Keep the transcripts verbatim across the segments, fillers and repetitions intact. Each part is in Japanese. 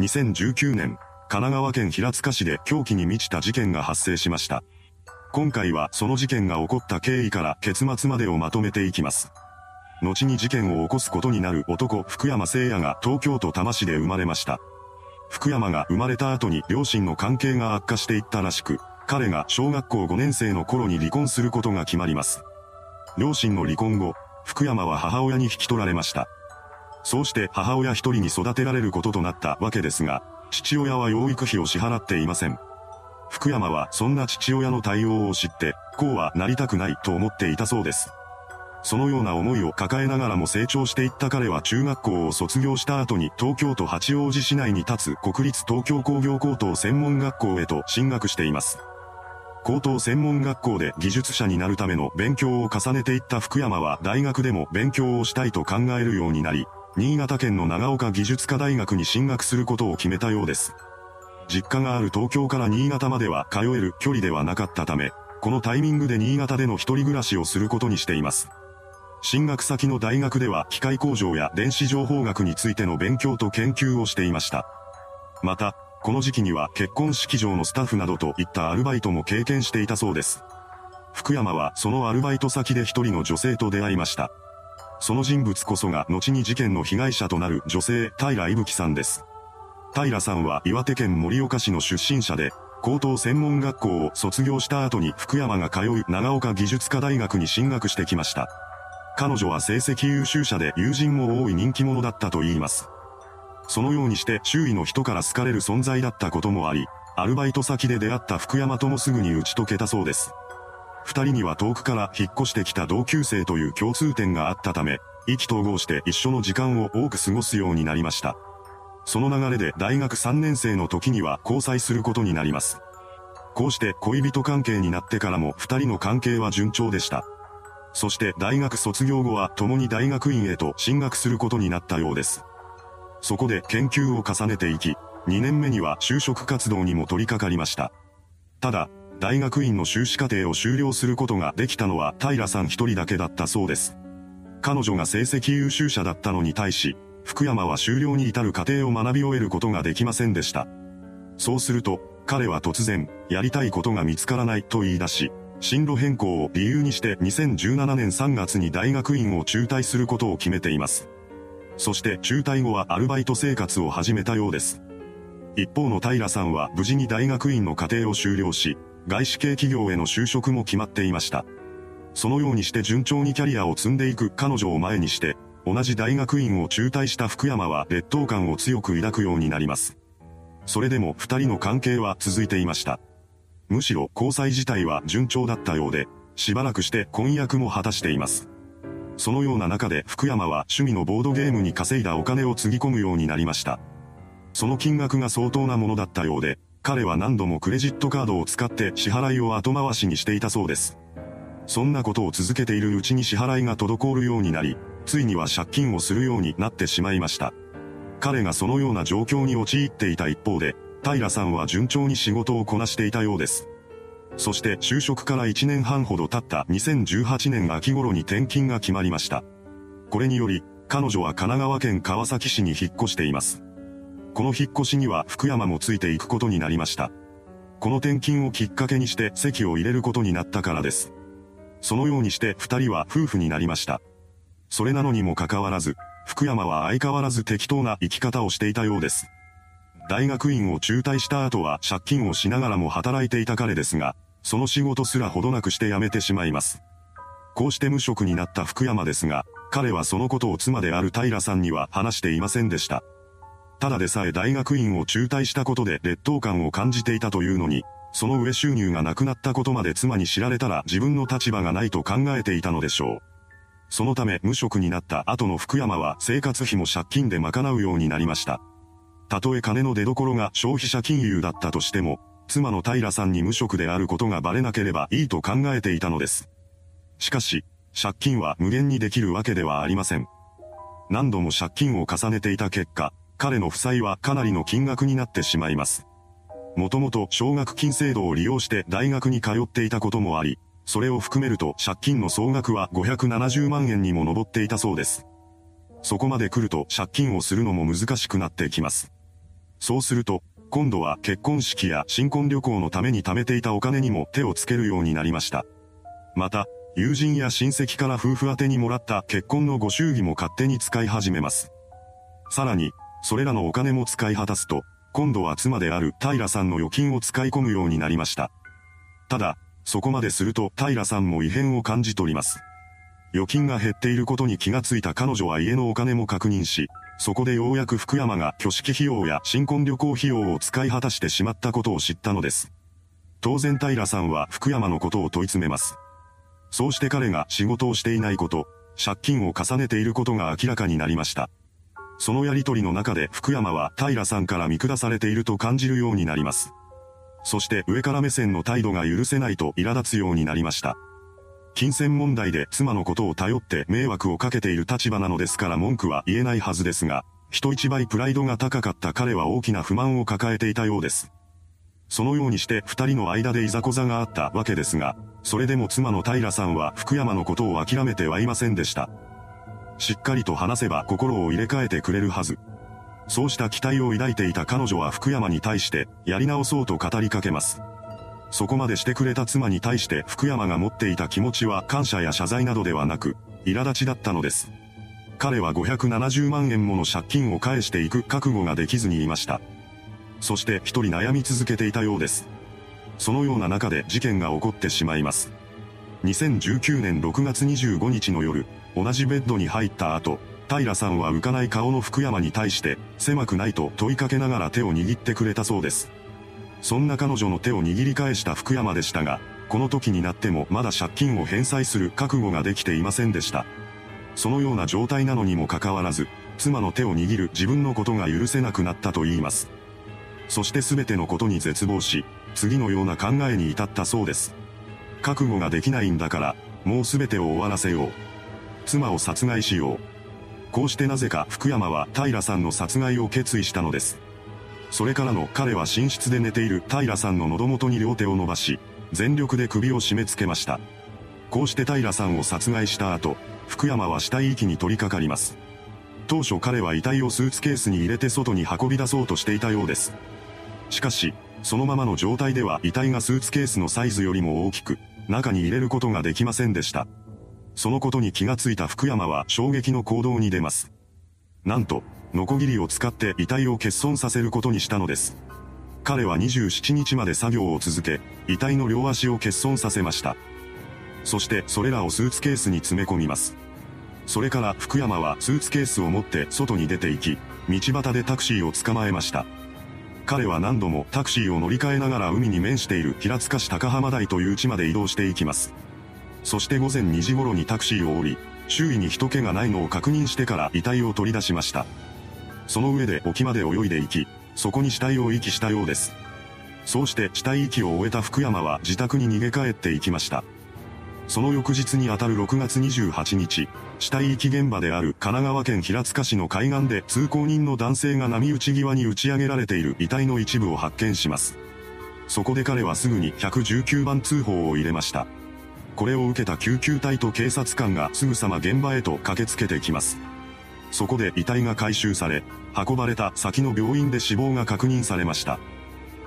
にせんじゅうきゅうねん、神奈川県平塚市で狂気に満ちた事件が発生しました。今回はその事件が起こった経緯から結末までをまとめていきます。後に事件を起こすことになる男福山聖也が東京都多摩市で生まれました。福山が生まれた後に両親の関係が悪化していったらしく、彼が小学校ごねん生の頃に離婚することが決まります。両親の離婚後、福山は母親に引き取られました。そうして母親一人に育てられることとなったわけですが、父親は養育費を支払っていません。福山はそんな父親の対応を知って、こうはなりたくないと思っていたそうです。そのような思いを抱えながらも成長していった彼は中学校を卒業した後に東京都八王子市内に立つ国立東京工業高等専門学校へと進学しています。高等専門学校で技術者になるための勉強を重ねていった福山は大学でも勉強をしたいと考えるようになり、新潟県の長岡技術科大学に進学することを決めたようです。実家がある東京から新潟までは通える距離ではなかったため、このタイミングで新潟での一人暮らしをすることにしています。進学先の大学では機械工場や電子情報学についての勉強と研究をしていました。また、この時期には結婚式場のスタッフなどといったアルバイトも経験していたそうです。福山はそのアルバイト先で一人の女性と出会いました。その人物こそが後に事件の被害者となる女性、平伊吹さんです。平さんは岩手県盛岡市の出身者で、高等専門学校を卒業した後に福山が通う長岡技術科大学に進学してきました。彼女は成績優秀者で友人も多い人気者だったといいます。そのようにして周囲の人から好かれる存在だったこともあり、アルバイト先で出会った福山ともすぐに打ち解けたそうです。二人には遠くから引っ越してきた同級生という共通点があったため、意気投合して一緒の時間を多く過ごすようになりました。その流れで大学さんねん生の時には交際することになります。こうして恋人関係になってからも二人の関係は順調でした。そして大学卒業後は共に大学院へと進学することになったようです。そこで研究を重ねていき、にねんめには就職活動にも取り掛かりました。ただ、大学院の修士課程を修了することができたのは平さん一人だけだったそうです。彼女が成績優秀者だったのに対し、福山は修了に至る過程を学び終えることができませんでした。そうすると、彼は突然、やりたいことが見つからないと言い出し、進路変更を理由にしてにせんじゅうななねんさんがつに大学院を中退することを決めています。そして中退後はアルバイト生活を始めたようです。一方の平さんは無事に大学院の課程を修了し、外資系企業への就職も決まっていました。そのようにして順調にキャリアを積んでいく彼女を前にして、同じ大学院を中退した福山は劣等感を強く抱くようになります。それでも二人の関係は続いていました。むしろ交際自体は順調だったようで、しばらくして婚約も果たしています。そのような中で福山は趣味のボードゲームに稼いだお金をつぎ込むようになりました。その金額が相当なものだったようで、彼は何度もクレジットカードを使って支払いを後回しにしていたそうです。そんなことを続けているうちに支払いが滞るようになり、ついには借金をするようになってしまいました。彼がそのような状況に陥っていた一方で、平さんは順調に仕事をこなしていたようです。そして就職からいちねんはんほど経ったにせんじゅうはちねん秋頃に転勤が決まりました。これにより、彼女は神奈川県川崎市に引っ越しています。この引っ越しには福山もついていくことになりました。この転勤をきっかけにして籍を入れることになったからです。そのようにして二人は夫婦になりました。それなのにもかかわらず、福山は相変わらず適当な生き方をしていたようです。大学院を中退した後は借金をしながらも働いていた彼ですが、その仕事すらほどなくして辞めてしまいます。こうして無職になった福山ですが、彼はそのことを妻である平さんには話していませんでした。ただでさえ大学院を中退したことで劣等感を感じていたというのに、その上収入がなくなったことまで妻に知られたら自分の立場がないと考えていたのでしょう。そのため無職になった後の福山は生活費も借金で賄うようになりました。たとえ金の出所が消費者金融だったとしても、妻の平さんに無職であることがバレなければいいと考えていたのです。しかし、借金は無限にできるわけではありません。何度も借金を重ねていた結果、彼の負債はかなりの金額になってしまいます。もともと奨学金制度を利用して大学に通っていたこともあり、それを含めると借金の総額はごひゃくななじゅうまんえんにも上っていたそうです。そこまで来ると借金をするのも難しくなってきます。そうすると、今度は結婚式や新婚旅行のために貯めていたお金にも手をつけるようになりました。また、友人や親戚から夫婦宛てにもらった結婚のご祝儀も勝手に使い始めます。さらに、それらのお金も使い果たすと、今度は妻である平さんの預金を使い込むようになりました。ただ、そこまですると平さんも異変を感じ取ります。預金が減っていることに気がついた彼女は家のお金も確認し、そこでようやく福山が挙式費用や新婚旅行費用を使い果たしてしまったことを知ったのです。当然平さんは福山のことを問い詰めます。そうして彼が仕事をしていないこと、借金を重ねていることが明らかになりました。そのやりとりの中で福山は平さんから見下されていると感じるようになります。そして上から目線の態度が許せないと苛立つようになりました。金銭問題で妻のことを頼って迷惑をかけている立場なのですから文句は言えないはずですが、人一倍プライドが高かった彼は大きな不満を抱えていたようです。そのようにして二人の間でいざこざがあったわけですが、それでも妻の平さんは福山のことを諦めてはいませんでした。しっかりと話せば心を入れ替えてくれるはず。そうした期待を抱いていた彼女は福山に対してやり直そうと語りかけます。そこまでしてくれた妻に対して福山が持っていた気持ちは感謝や謝罪などではなく、苛立ちだったのです。彼はごひゃくななじゅうまんえんもの借金を返していく覚悟ができずにいました。そして一人悩み続けていたようです。そのような中で事件が起こってしまいます。にせんじゅうきゅうねんろくがつにじゅうごにちの夜、同じベッドに入った後、平さんは浮かない顔の福山に対して、狭くないと問いかけながら手を握ってくれたそうです。そんな彼女の手を握り返した福山でしたが、この時になってもまだ借金を返済する覚悟ができていませんでした。そのような状態なのにもかかわらず、妻の手を握る自分のことが許せなくなったと言います。そして全てのことに絶望し、次のような考えに至ったそうです。覚悟ができないんだから、もう全てを終わらせよう。妻を殺害しよう。こうしてなぜか福山は平さんの殺害を決意したのです。それからの彼は寝室で寝ている平さんの喉元に両手を伸ばし、全力で首を締め付けました。こうして平さんを殺害した後、福山は死体遺棄に取り掛かります。当初彼は遺体をスーツケースに入れて外に運び出そうとしていたようです。しかし、そのままの状態では遺体がスーツケースのサイズよりも大きく、中に入れることができませんでした。そのことに気がついた福山は衝撃の行動に出ます。なんと、ノコギリを使って遺体を欠損させることにしたのです。彼はにじゅうしちにちまで作業を続け、遺体の両足を欠損させました。そしてそれらをスーツケースに詰め込みます。それから福山はスーツケースを持って外に出て行き、道端でタクシーを捕まえました。彼は何度もタクシーを乗り換えながら海に面している平塚市高浜台という地まで移動していきます。そして午前にじ頃にタクシーを降り、周囲に人気がないのを確認してから遺体を取り出しました。その上で沖まで泳いで行き、そこに死体を遺棄したようです。そうして死体遺棄を終えた福山は自宅に逃げ帰って行きました。その翌日にあたるろくがつにじゅうはちにち、死体遺棄現場である神奈川県平塚市の海岸で通行人の男性が波打ち際に打ち上げられている遺体の一部を発見します。そこで彼はすぐにいちいちきゅうばん通報を入れました。これを受けた救急隊と警察官がすぐさま現場へと駆けつけてきます。そこで遺体が回収され、運ばれた先の病院で死亡が確認されました。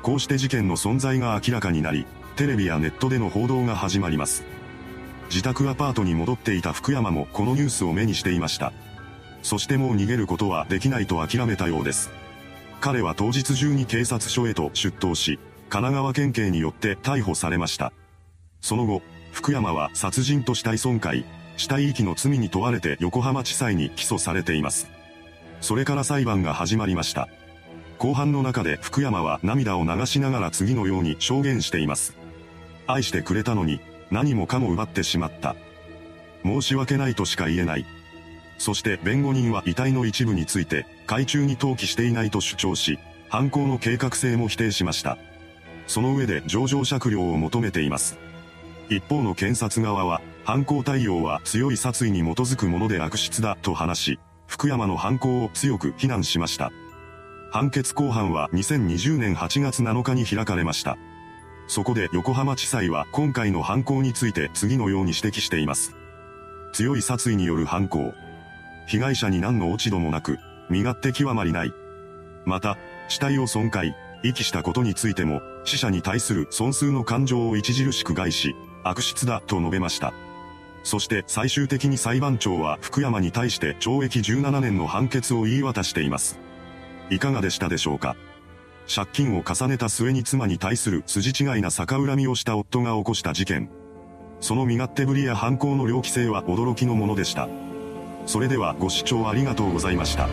こうして事件の存在が明らかになり、テレビやネットでの報道が始まります。自宅アパートに戻っていた福山もこのニュースを目にしていました。そしてもう逃げることはできないと諦めたようです。彼は当日中に警察署へと出頭し、神奈川県警によって逮捕されました。その後、福山は殺人と死体損壊、死体遺棄の罪に問われて横浜地裁に起訴されています。それから裁判が始まりました。公判の中で福山は涙を流しながら次のように証言しています。愛してくれたのに、何もかも奪ってしまった。申し訳ないとしか言えない。そして弁護人は遺体の一部について、海中に投棄していないと主張し、犯行の計画性も否定しました。その上で情状酌量を求めています。一方の検察側は、犯行態様は強い殺意に基づくもので悪質だと話し、福山の犯行を強く非難しました。判決公判はにせんにじゅうねんはちがつなのかに開かれました。そこで横浜地裁は今回の犯行について次のように指摘しています。強い殺意による犯行。被害者に何の落ち度もなく、身勝手極まりない。また、死体を損壊、遺棄したことについても、死者に対する尊崇の感情を著しく害し、悪質だと述べました。そして最終的に裁判長は福山に対して懲役じゅうななねんの判決を言い渡しています。いかがでしたでしょうか。借金を重ねた末に妻に対する筋違いな逆恨みをした夫が起こした事件。その身勝手ぶりや犯行の猟奇性は驚きのものでした。それではご視聴ありがとうございました。